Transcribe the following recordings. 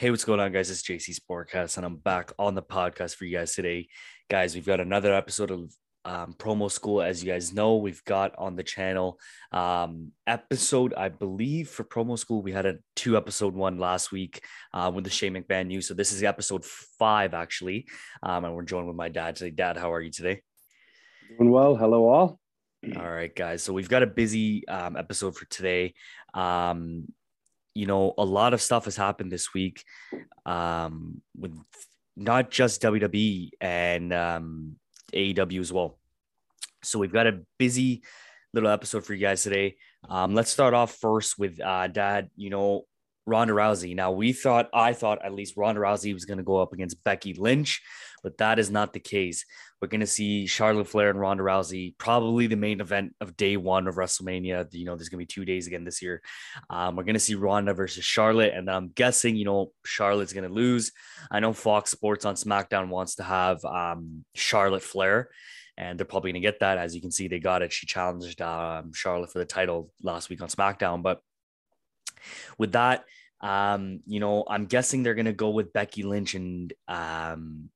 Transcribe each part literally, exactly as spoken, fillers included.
Hey, what's going on, guys? It's J C Sportscast, and I'm back on the podcast for you guys today. Guys, we've got another episode of um, Promo School. As you guys know, we've got on the channel um, episode, I believe, for Promo School. We had a two episode one last week uh, with the Shane McMahon news. So this is episode five, actually. Um, and we're joined with my dad today. Dad, how are you today? Doing well. Hello, all. All right, guys. So we've got a busy um, episode for today. Um, you know, a lot of stuff has happened this week um, with not just W W E and um, A E W as well. So we've got a busy little episode for you guys today. Um, let's start off first with uh, Dad, you know, Ronda Rousey. Now, we thought, I thought at least Ronda Rousey was going to go up against Becky Lynch, but that is not the case. We're going to see Charlotte Flair and Ronda Rousey, probably the main event of day one of WrestleMania. You know, there's going to be two days again this year. Um, we're going to see Ronda versus Charlotte, and I'm guessing, you know, Charlotte's going to lose. I know Fox Sports on SmackDown wants to have um, Charlotte Flair, and they're probably going to get that. As you can see, they got it. She challenged um, Charlotte for the title last week on SmackDown, but with that, um, you know, I'm guessing they're going to go with Becky Lynch and um,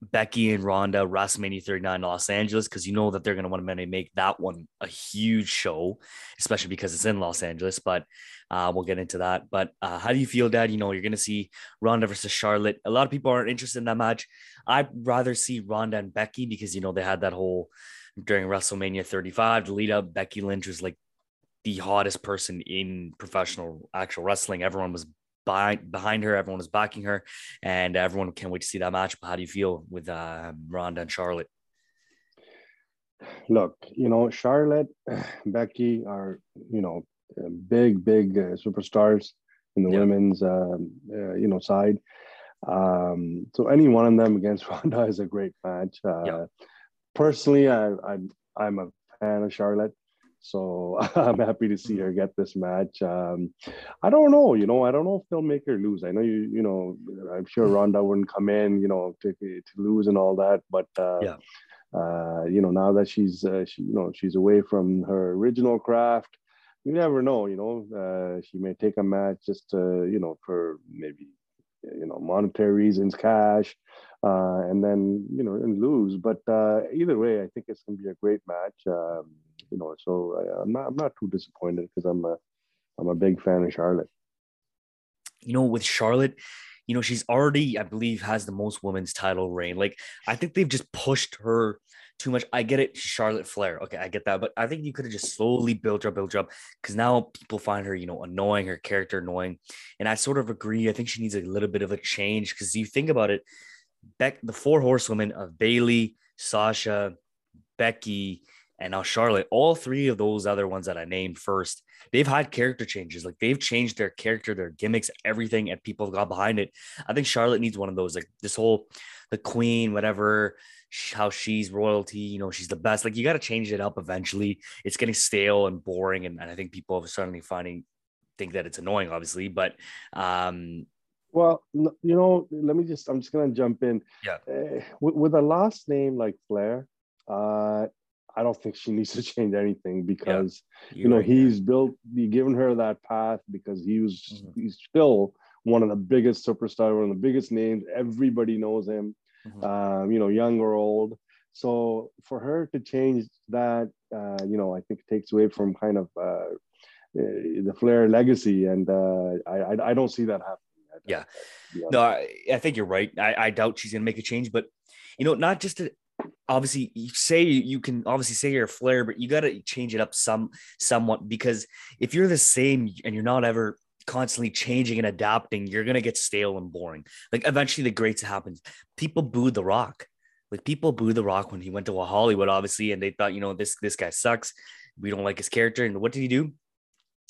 Becky and Ronda, WrestleMania thirty-nine, Los Angeles, because you know that they're going to want to make that one a huge show, especially because it's in Los Angeles. But uh, we'll get into that. But uh, how do you feel, Dad? You know, you're going to see Ronda versus Charlotte. A lot of people aren't interested in that match. I'd rather see Ronda and Becky because, you know, they had that whole during WrestleMania thirty-five to lead up. Becky Lynch was like the hottest person in professional actual wrestling. Everyone was by, behind her. Everyone was backing her, and everyone can't wait to see that match. But how do you feel with uh, Ronda and Charlotte? Look, you know, Charlotte, Becky are, you know, big, big uh, superstars in the yeah. women's, um, uh, you know, side. Um, so any one of them against Ronda is a great match. Uh, yeah. Personally, I, I, I'm a fan of Charlotte. So I'm happy to see her get this match. Um, I don't know, you know, I don't know if they'll make her lose. I know, you you know, I'm sure Ronda wouldn't come in, you know, to, to lose and all that. But, uh, yeah. uh, you know, now that she's, uh, she, you know, she's away from her original craft, you never know, you know, uh, she may take a match just, to, you know, for maybe, you know, monetary reasons, cash, uh, and then, you know, and lose. But uh, either way, I think it's going to be a great match. Um, You know, so I, I'm not I'm not too disappointed because I'm a I'm a big fan of Charlotte. You know, with Charlotte, you know, she's already, I believe, has the most women's title reign. Like, I think they've just pushed her too much. I get it, Charlotte Flair. Okay, I get that, but I think you could have just slowly built her up, built her up, because now people find her, you know, annoying, her character annoying, and I sort of agree. I think she needs a little bit of a change because you think about it, Beck, the four horsewomen of Bailey, Sasha, Becky, and now Charlotte, all three of those other ones that I named first, they've had character changes. Like, they've changed their character, their gimmicks, everything, and people have got behind it. I think Charlotte needs one of those, like this whole, the queen, whatever, how she's royalty, you know, she's the best. Like, you got to change it up eventually. It's getting stale and boring. And, and I think people are suddenly finding, think that it's annoying, obviously, but, um, well, you know, let me just, I'm just going to jump in. Yeah. Uh, with, with a last name like Flair, uh, I don't think she needs to change anything because, yeah, you, you know, right, he's yeah. built, he given her that path because he was, mm-hmm. he's still one of the biggest superstars, one of the biggest names. Everybody knows him, mm-hmm. um, you know, young or old. So for her to change that, uh, you know, I think it takes away from kind of uh, the Flair legacy. And uh, I, I, I don't see that happening. Yeah. No, I, I think you're right. I, I doubt she's going to make a change, but, you know, not just to, obviously you say you can obviously say you're a Flair, but you got to change it up some somewhat, because if you're the same and you're not ever constantly changing and adapting, you're going to get stale and boring. Like, eventually the greats happens. People booed The Rock. Like, people booed The Rock when he went to Hollywood, obviously. And they thought, you know, this, this guy sucks. We don't like his character. And what did he do?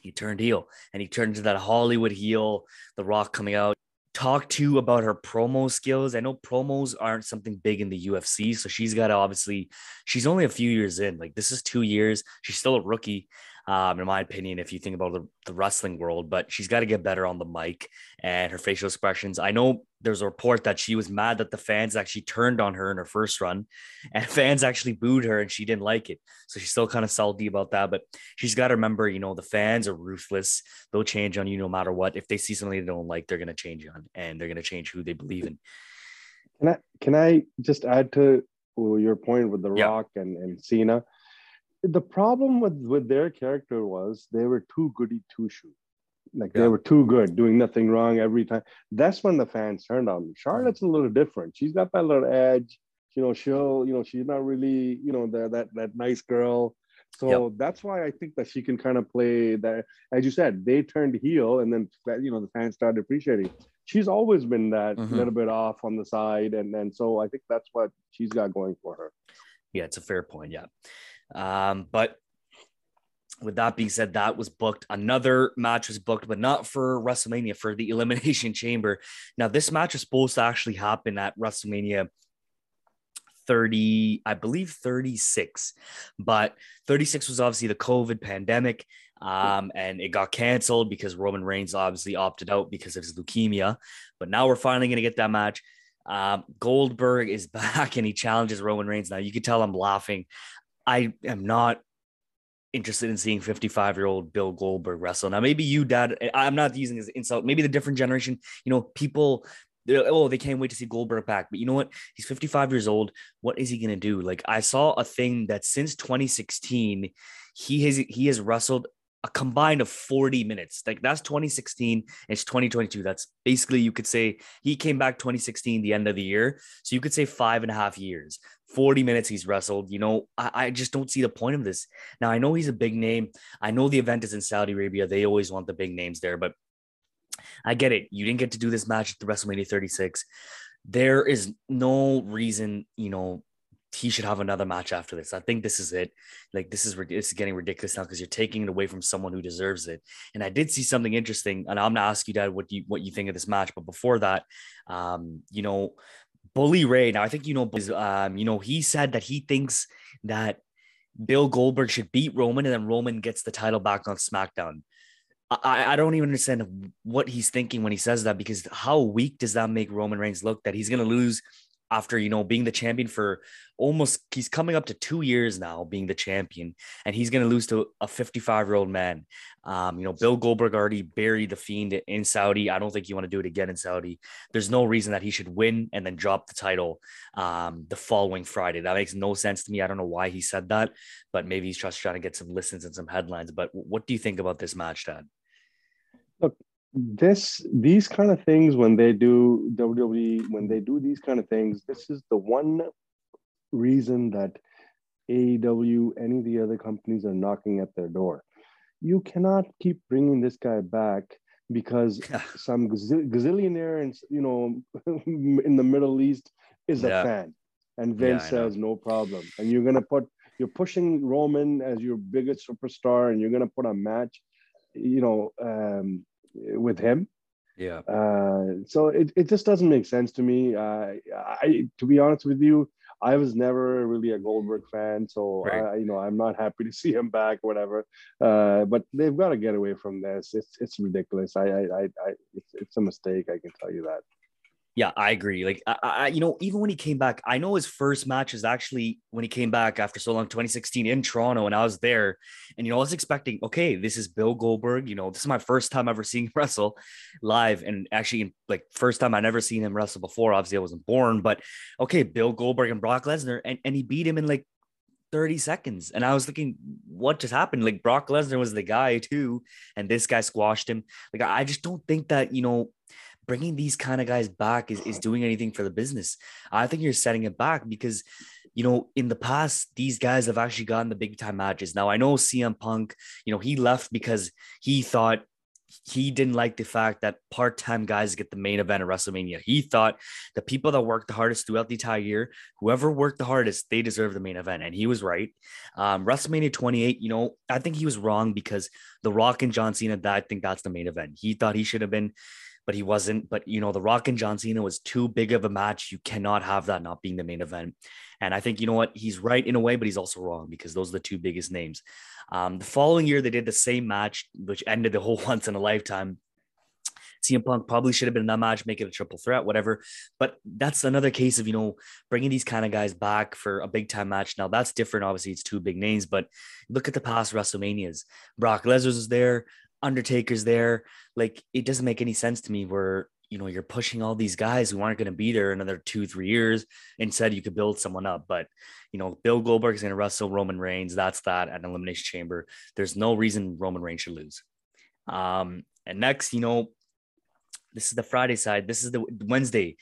He turned heel, and he turned into that Hollywood heel, The Rock coming out. Talk to about her promo skills. I know promos aren't something big in the U F C, so she's got to obviously, she's only a few years in. Like, this is two years. She's still a rookie. um, in my opinion, if you think about the, the wrestling world, but she's got to get better on the mic and her facial expressions. I know there's a report that she was mad that the fans actually turned on her in her first run and fans actually booed her and she didn't like it. So she's still kind of salty about that, but she's got to remember, you know, the fans are ruthless. They'll change on you no matter what. If they see something they don't like, they're going to change on, and they're going to change who they believe in. Can I, can I just add to your point with The Rock yeah. and, and Cena? The problem with, with their character was they were too goody two-shoes. Like yeah. they were too good, doing nothing wrong every time. That's when the fans turned on them. Charlotte's a little different. She's got that little edge. You know, she'll, you know, she's not really, you know, the, that that nice girl. So yep. that's why I think that she can kind of play that. As you said, they turned heel and then, you know, the fans started appreciating. She's always been that mm-hmm. little bit off on the side. And, and so I think that's what she's got going for her. Yeah, it's a fair point. Yeah. Um, but with that being said, that was booked. Another match was booked, but not for WrestleMania, for the Elimination Chamber. Now, this match was supposed to actually happen at WrestleMania thirty, I believe thirty-six, but thirty-six was obviously the COVID pandemic, um, and it got canceled because Roman Reigns obviously opted out because of his leukemia. But now we're finally going to get that match. Um, Goldberg is back and he challenges Roman Reigns. Now, you can tell I'm laughing. I am not interested in seeing fifty-five year old Bill Goldberg wrestle. Now, maybe you, Dad, I'm not using this insult, maybe the different generation, you know, people, oh, they can't wait to see Goldberg back. But you know what? He's fifty-five years old. What is he going to do? Like, I saw a thing that since twenty sixteen, he has, he has wrestled a combined of forty minutes. Like, that's twenty sixteen. It's twenty twenty-two. That's basically, you could say he came back twenty sixteen, the end of the year. So you could say five and a half years, forty minutes he's wrestled. You know, I, I just don't see the point of this. Now, I know he's a big name. I know the event is in Saudi Arabia. They always want the big names there, but I get it. You didn't get to do this match at the WrestleMania thirty-six. There is no reason, you know, he should have another match after this. I think this is it. Like, this is, this is getting ridiculous now because you're taking it away from someone who deserves it. And I did see something interesting, and I'm going to ask you, Dad, what you, what you think of this match. But before that, um, you know, Bully Ray. Now, I think, you know, um, you know, he said that he thinks that Bill Goldberg should beat Roman, and then Roman gets the title back on SmackDown. I, I don't even understand what he's thinking when he says that, because how weak does that make Roman Reigns look, that he's going to lose after, you know, being the champion for almost, he's coming up to two years now being the champion, and he's going to lose to a fifty-five year old man. Um, you know, Bill Goldberg already buried the Fiend in Saudi. I don't think you want to do it again in Saudi. There's no reason that he should win and then drop the title um, the following Friday. That makes no sense to me. I don't know why he said that, but maybe he's just trying to get some listens and some headlines. But what do you think about this match, Dad? Look, this, these kind of things, when they do W W E, when they do these kind of things, this is the one reason that A E W, any of the other companies are knocking at their door. You cannot keep bringing this guy back because some gaz- gazillionaire in, you know, in the Middle East is yeah. a fan, and Vince yeah, says no problem. And you're gonna put, you're pushing Roman as your biggest superstar, and you're gonna put a match, you know, um, with him. Yeah. Uh, so it, it just doesn't make sense to me. Uh, I, to be honest with you, I was never really a Goldberg fan. So, right. I, you know, I'm not happy to see him back, whatever. Uh, but they've got to get away from this. It's, it's ridiculous. I, I, I, I it's, it's a mistake. I can tell you that. Yeah, I agree. Like, I, I, you know, even when he came back, I know his first match is actually when he came back after so long, twenty sixteen in Toronto, and I was there, and, you know, I was expecting, okay, this is Bill Goldberg. You know, this is my first time ever seeing him wrestle live, and actually, like, first time I'd never seen him wrestle before. Obviously, I wasn't born, but okay, Bill Goldberg and Brock Lesnar, and, and he beat him in, like, thirty seconds. And I was thinking, what just happened? Like, Brock Lesnar was the guy, too, and this guy squashed him. Like, I just don't think that, you know, bringing these kind of guys back is, is doing anything for the business. I think you're setting it back because, you know, in the past, these guys have actually gotten the big time matches. Now, I know C M Punk, you know, he left because he thought he didn't like the fact that part-time guys get the main event of WrestleMania. He thought the people that worked the hardest throughout the entire year, whoever worked the hardest, they deserve the main event. And he was right. Um, WrestleMania twenty-eight, you know, I think he was wrong because The Rock and John Cena, that, I think that's the main event. He thought he should have been but he wasn't. But, you know, The Rock and John Cena was too big of a match. You cannot have that not being the main event. And I think, you know what, he's right in a way, but he's also wrong because those are the two biggest names. Um, the following year, they did the same match, which ended the whole once in a lifetime. C M Punk probably should have been in that match, make it a triple threat, whatever. But that's another case of, you know, bringing these kind of guys back for a big time match. Now that's different. Obviously it's two big names, but look at the past WrestleManias. Brock Lesnar was there, Undertaker's there. Like, it doesn't make any sense to me where, you know, you're pushing all these guys who aren't going to be there another two, three years. Instead, you could build someone up. But, you know, Bill Goldberg is going to wrestle Roman Reigns. That's that at an Elimination Chamber. There's no reason Roman Reigns should lose. Um, and next, you know, this is the Friday side. This is the Wednesday,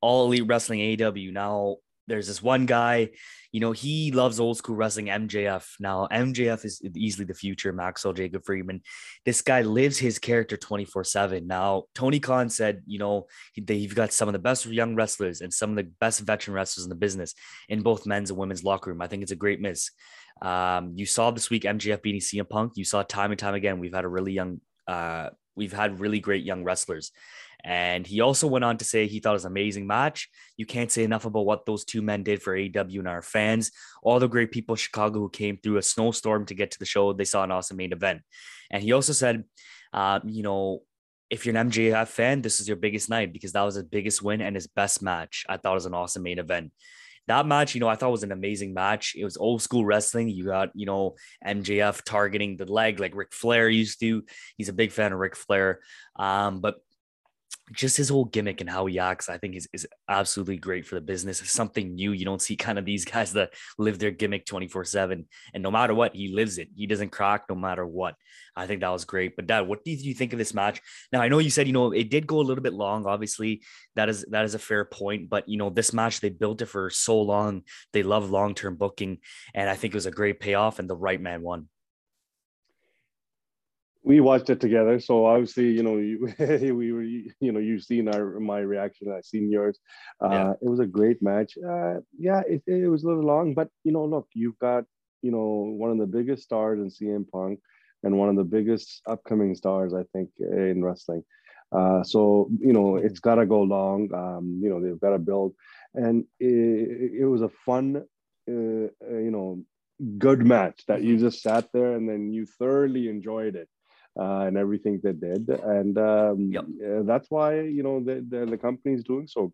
All Elite Wrestling, A E W. Now there's this one guy, you know, he loves old school wrestling, M J F. Now M J F is easily the future, Maxwell Jacob Friedman. This guy lives his character twenty-four seven. Now Tony Khan said, you know, you've got some of the best young wrestlers and some of the best veteran wrestlers in the business in both men's and women's locker room. I think it's a great miss. Um, you saw this week M J F beating C M Punk. You saw time and time again, we've had a really young, uh, We've had really great young wrestlers. And he also went on to say he thought it was an amazing match. You can't say enough about what those two men did for A E W and our fans. All the great people in Chicago who came through a snowstorm to get to the show, they saw an awesome main event. And he also said, uh, you know, if you're an M J F fan, this is your biggest night because that was his biggest win and his best match. I thought it was an awesome main event. That match, you know, I thought was an amazing match. It was old school wrestling. You got, you know, M J F targeting the leg like Ric Flair used to. He's a big fan of Ric Flair. Um, but just his whole gimmick and how he acts, I think is, is absolutely great for the business. It's something new. You don't see kind of these guys that live their gimmick twenty-four seven. And no matter what, he lives it. He doesn't crack no matter what. I think that was great. But Dad, what did you think of this match? Now, I know you said, you know, it did go a little bit long. Obviously, that is that is a fair point. But, you know, this match, they built it for so long. They love long-term booking. And I think it was a great payoff and the right man won. We watched it together. So obviously, you know, you, we were, you know, you've seen our, my reaction. I've seen yours. Uh, yeah. It was a great match. Uh, yeah, it, it was a little long. But, you know, look, you've got, you know, one of the biggest stars in C M Punk. And one of the biggest upcoming stars, I think, in wrestling. Uh, so, you know, it's got to go long. Um, you know, they've got to build. And it, it was a fun, uh, you know, good match that you just sat there and then you thoroughly enjoyed it uh, and everything they did. And um, yep. uh, that's why, you know, the, the, the company is doing so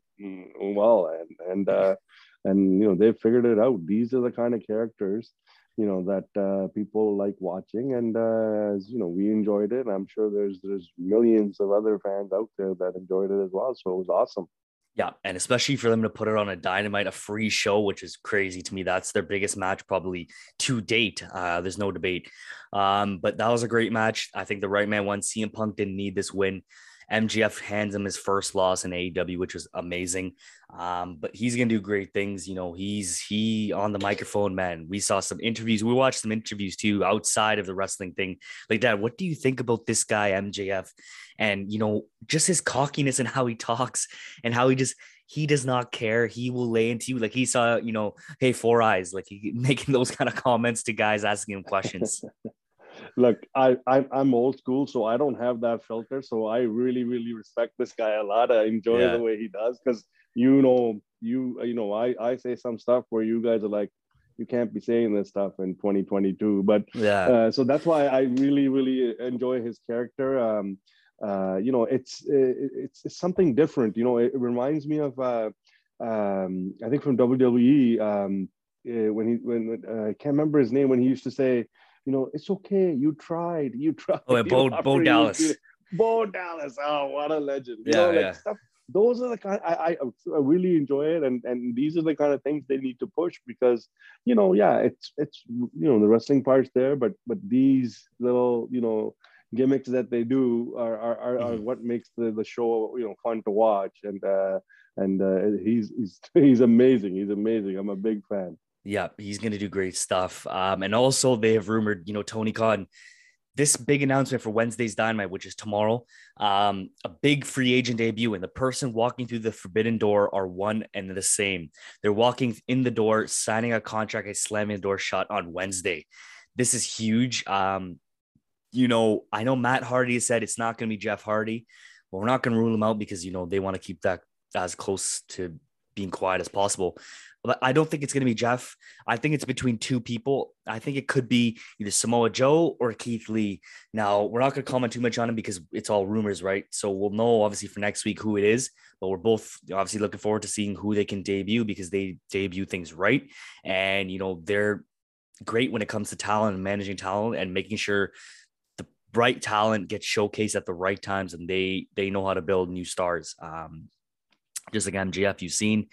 well. And, and, uh, and, you know, they've figured it out. These are the kind of characters, you know, that uh, people like watching, and uh, you know, we enjoyed it. And I'm sure there's there's millions of other fans out there that enjoyed it as well. So it was awesome. Yeah, and especially for them to put it on a Dynamite, a free show, which is crazy to me. That's their biggest match probably to date. Uh, there's no debate. Um, but that was a great match. I think the right man won. C M Punk didn't need this win. M J F hands him his first loss in A E W, which was amazing. Um, but he's going to do great things. You know, he's he on the microphone, man. We saw some interviews. We watched some interviews too outside of the wrestling thing. Like, Dad, what do you think about this guy, M J F? And, you know, just his cockiness and how he talks and how he just he does not care. He will lay into you. Like, he saw, you know, hey, Four Eyes, like he making those kind of comments to guys asking him questions. Look, I, I, I'm old school, so I don't have that filter. So I really, really respect this guy a lot. I enjoy yeah. the way he does because, you know, you you know, I, I say some stuff where you guys are like, you can't be saying this stuff in twenty twenty-two. But yeah, uh, so that's why I really, really enjoy his character. Um, uh, you know, it's, it's it's something different. You know, it, it reminds me of, uh, um, I think from W W E, um, when he when uh, I can't remember his name, when he used to say, you know, it's okay. You tried. You tried. Oh, and Bo, Bo Dallas. Bo Dallas. Oh, what a legend. You yeah, know, like yeah. Stuff, those are the kind of, I, I I really enjoy it, and and these are the kind of things they need to push because, you know, yeah, it's it's you know, the wrestling part's there, but but these little, you know, gimmicks that they do are are, are, mm-hmm. are what makes the, the show, you know, fun to watch, and uh, and uh, he's he's he's amazing. He's amazing. I'm a big fan. Yeah, he's going to do great stuff. Um, and also they have rumored, you know, Tony Khan, this big announcement for Wednesday's Dynamite, which is tomorrow, um, a big free agent debut, and the person walking through the forbidden door are one and the same. They're walking in the door, signing a contract, and slamming the door shut on Wednesday. This is huge. Um, you know, I know Matt Hardy said it's not going to be Jeff Hardy. But we're not going to rule them out because, you know, they want to keep that as close to being quiet as possible. But I don't think it's going to be Jeff. I think it's between two people. I think it could be either Samoa Joe or Keith Lee. Now, we're not going to comment too much on it because it's all rumors, right? So we'll know, obviously, for next week who it is. But we're both obviously looking forward to seeing who they can debut because they debut things right. And, you know, they're great when it comes to talent and managing talent and making sure the right talent gets showcased at the right times. And they they know how to build new stars. Um, just like M J F, you've seen.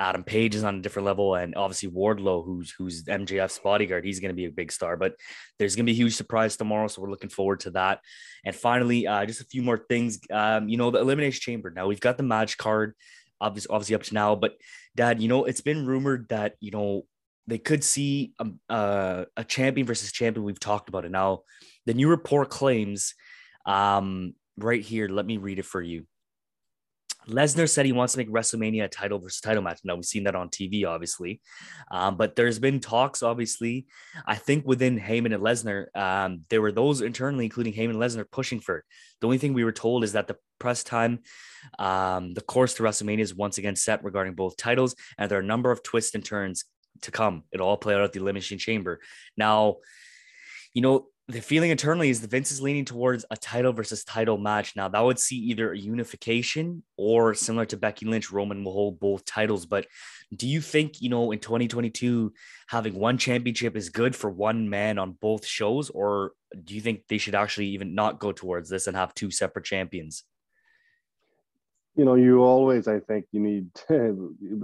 Adam Page is on a different level, and obviously Wardlow, who's who's M J F's bodyguard, he's going to be a big star. But there's going to be a huge surprise tomorrow, so we're looking forward to that. And finally, uh, just a few more things. Um, you know, the Elimination Chamber. Now we've got the match card, obviously, obviously up to now. But Dad, you know, it's been rumored that you know they could see um, uh, a champion versus champion. We've talked about it. Now the new report claims, um, right here. Let me read it for you. Lesnar said he wants to make WrestleMania a title versus title match. Now, we've seen that on T V, obviously. Um, but there's been talks, obviously. I think within Heyman and Lesnar, um, there were those internally, including Heyman and Lesnar, pushing for it. The only thing we were told is that the press time, um, the course to WrestleMania is once again set regarding both titles, and there are a number of twists and turns to come. It all played out at the Elimination Chamber. Now, you know, the feeling internally is that Vince is leaning towards a title versus title match. Now, that would see either a unification or similar to Becky Lynch, Roman will hold both titles. But do you think, you know, in twenty twenty-two, having one championship is good for one man on both shows? Or do you think they should actually even not go towards this and have two separate champions? You know, you always, I think you need,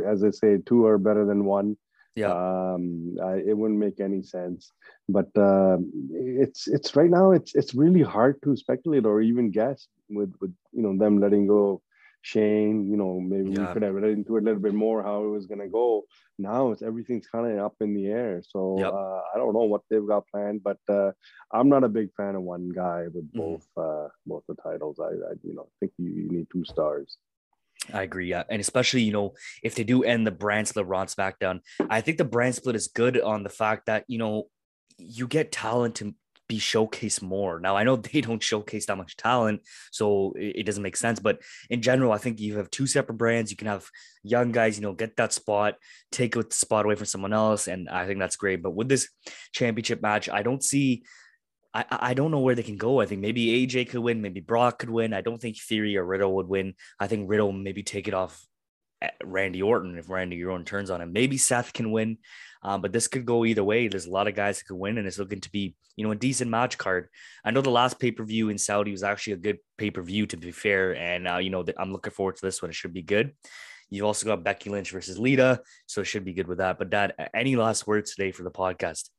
as I say, two are better than one. Yeah, um, I, it wouldn't make any sense. But uh, it's it's right now it's it's really hard to speculate or even guess with with you know them letting go Shane. You know, maybe yeah. we could have read into it a little bit more how it was gonna go. Now it's everything's kind of up in the air. So yep. uh, I don't know what they've got planned. But uh, I'm not a big fan of one guy with both mm. uh, both the titles. I, I you know I think you, you need two stars. I agree, yeah, and especially you know if they do end the brand split on SmackDown, I think the brand split is good on the fact that you know you get talent to be showcased more. Now I know they don't showcase that much talent, so it doesn't make sense. But in general, I think you have two separate brands. You can have young guys, you know, get that spot, take the spot away from someone else, and I think that's great. But with this championship match, I don't see. I, I don't know where they can go. I think maybe A J could win. Maybe Brock could win. I don't think Theory or Riddle would win. I think Riddle maybe take it off at Randy Orton if Randy Orton turns on him. Maybe Seth can win, um, but this could go either way. There's a lot of guys that could win, and it's looking to be, you know, a decent match card. I know the last pay-per-view in Saudi was actually a good pay-per-view, to be fair, and, uh, you know, I'm looking forward to this one. It should be good. You've also got Becky Lynch versus Lita, so it should be good with that. But, Dad, any last words today for the podcast?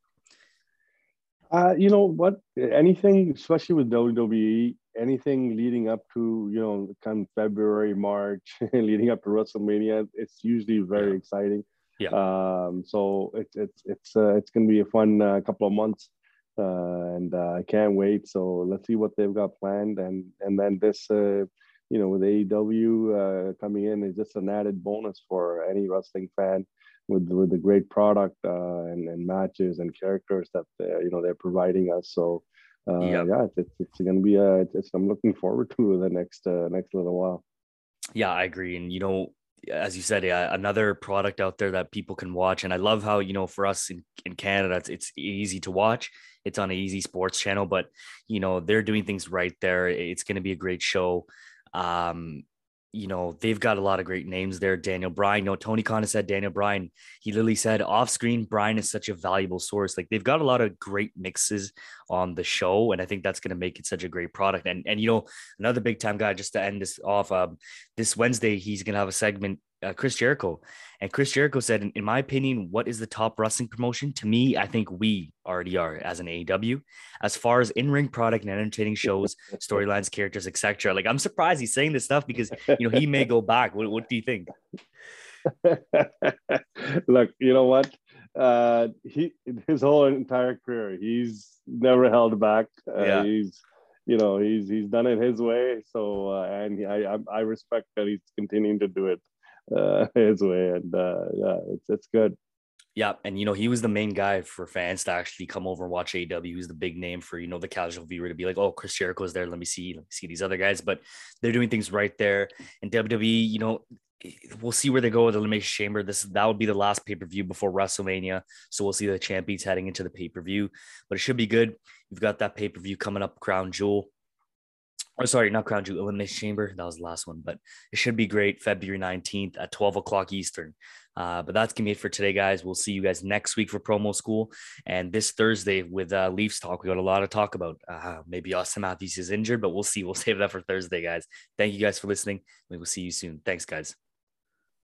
Uh, you know what? Anything, especially with W W E, anything leading up to, you know, kind of February, March, leading up to WrestleMania, it's usually very yeah. exciting. Yeah. Um. So it's it's it's uh, it's gonna be a fun uh, couple of months, uh, and uh, I can't wait. So let's see what they've got planned, and and then this, uh, you know, with A E W uh, coming in is just an added bonus for any wrestling fan. With, with the great product uh, and, and matches and characters that you know they're providing us, so uh, yep. yeah, it's, it's going to be a. It's, I'm looking forward to the next uh, next little while. Yeah, I agree, and you know, as you said, yeah, another product out there that people can watch, and I love how you know for us in, in Canada, it's, it's easy to watch. It's on an easy sports channel, but you know they're doing things right there. It's going to be a great show. Um, You know, they've got a lot of great names there. Daniel Bryan, you know, Tony Khan has said Daniel Bryan. He literally said off screen, Bryan is such a valuable source. Like they've got a lot of great mixes on the show. And I think that's going to make it such a great product. And, and, you know, another big time guy, just to end this off, um, this Wednesday, he's going to have a segment, uh, Chris Jericho. And Chris Jericho said, in, in my opinion, what is the top wrestling promotion? To me, I think we already are as an A E W, as far as in-ring product and entertaining shows, storylines, characters, et cetera. Like, I'm surprised he's saying this stuff because, you know, he may go back. What, what do you think? Look, you know what? Uh, he his whole entire career, he's never held back. Uh, yeah. He's, you know, he's he's done it his way. So, uh, and I, I I respect that he's continuing to do it. Uh, his way, and uh, yeah, it's it's good. Yeah, and, you know, he was the main guy for fans to actually come over and watch A E W. He was the big name for, you know, the casual viewer to be like, oh, Chris Jericho is there. Let me see. Let me see these other guys. But they're doing things right there. And W W E, you know, we'll see where they go with the Elimination Chamber. This That would be the last pay-per-view before WrestleMania. So we'll see the champions heading into the pay-per-view. But it should be good. You've got that pay-per-view coming up, Crown Jewel. Oh, sorry, not Crown Jewel, Elimination Chamber. That was the last one. But it should be great, February nineteenth at twelve o'clock Eastern. Uh, but that's going to be it for today, guys. We'll see you guys next week for Promo School. And this Thursday with uh, Leafs Talk, we got a lot to talk about. Uh, maybe Austin Matthews is injured, but we'll see. We'll save that for Thursday, guys. Thank you guys for listening. We will see you soon. Thanks, guys.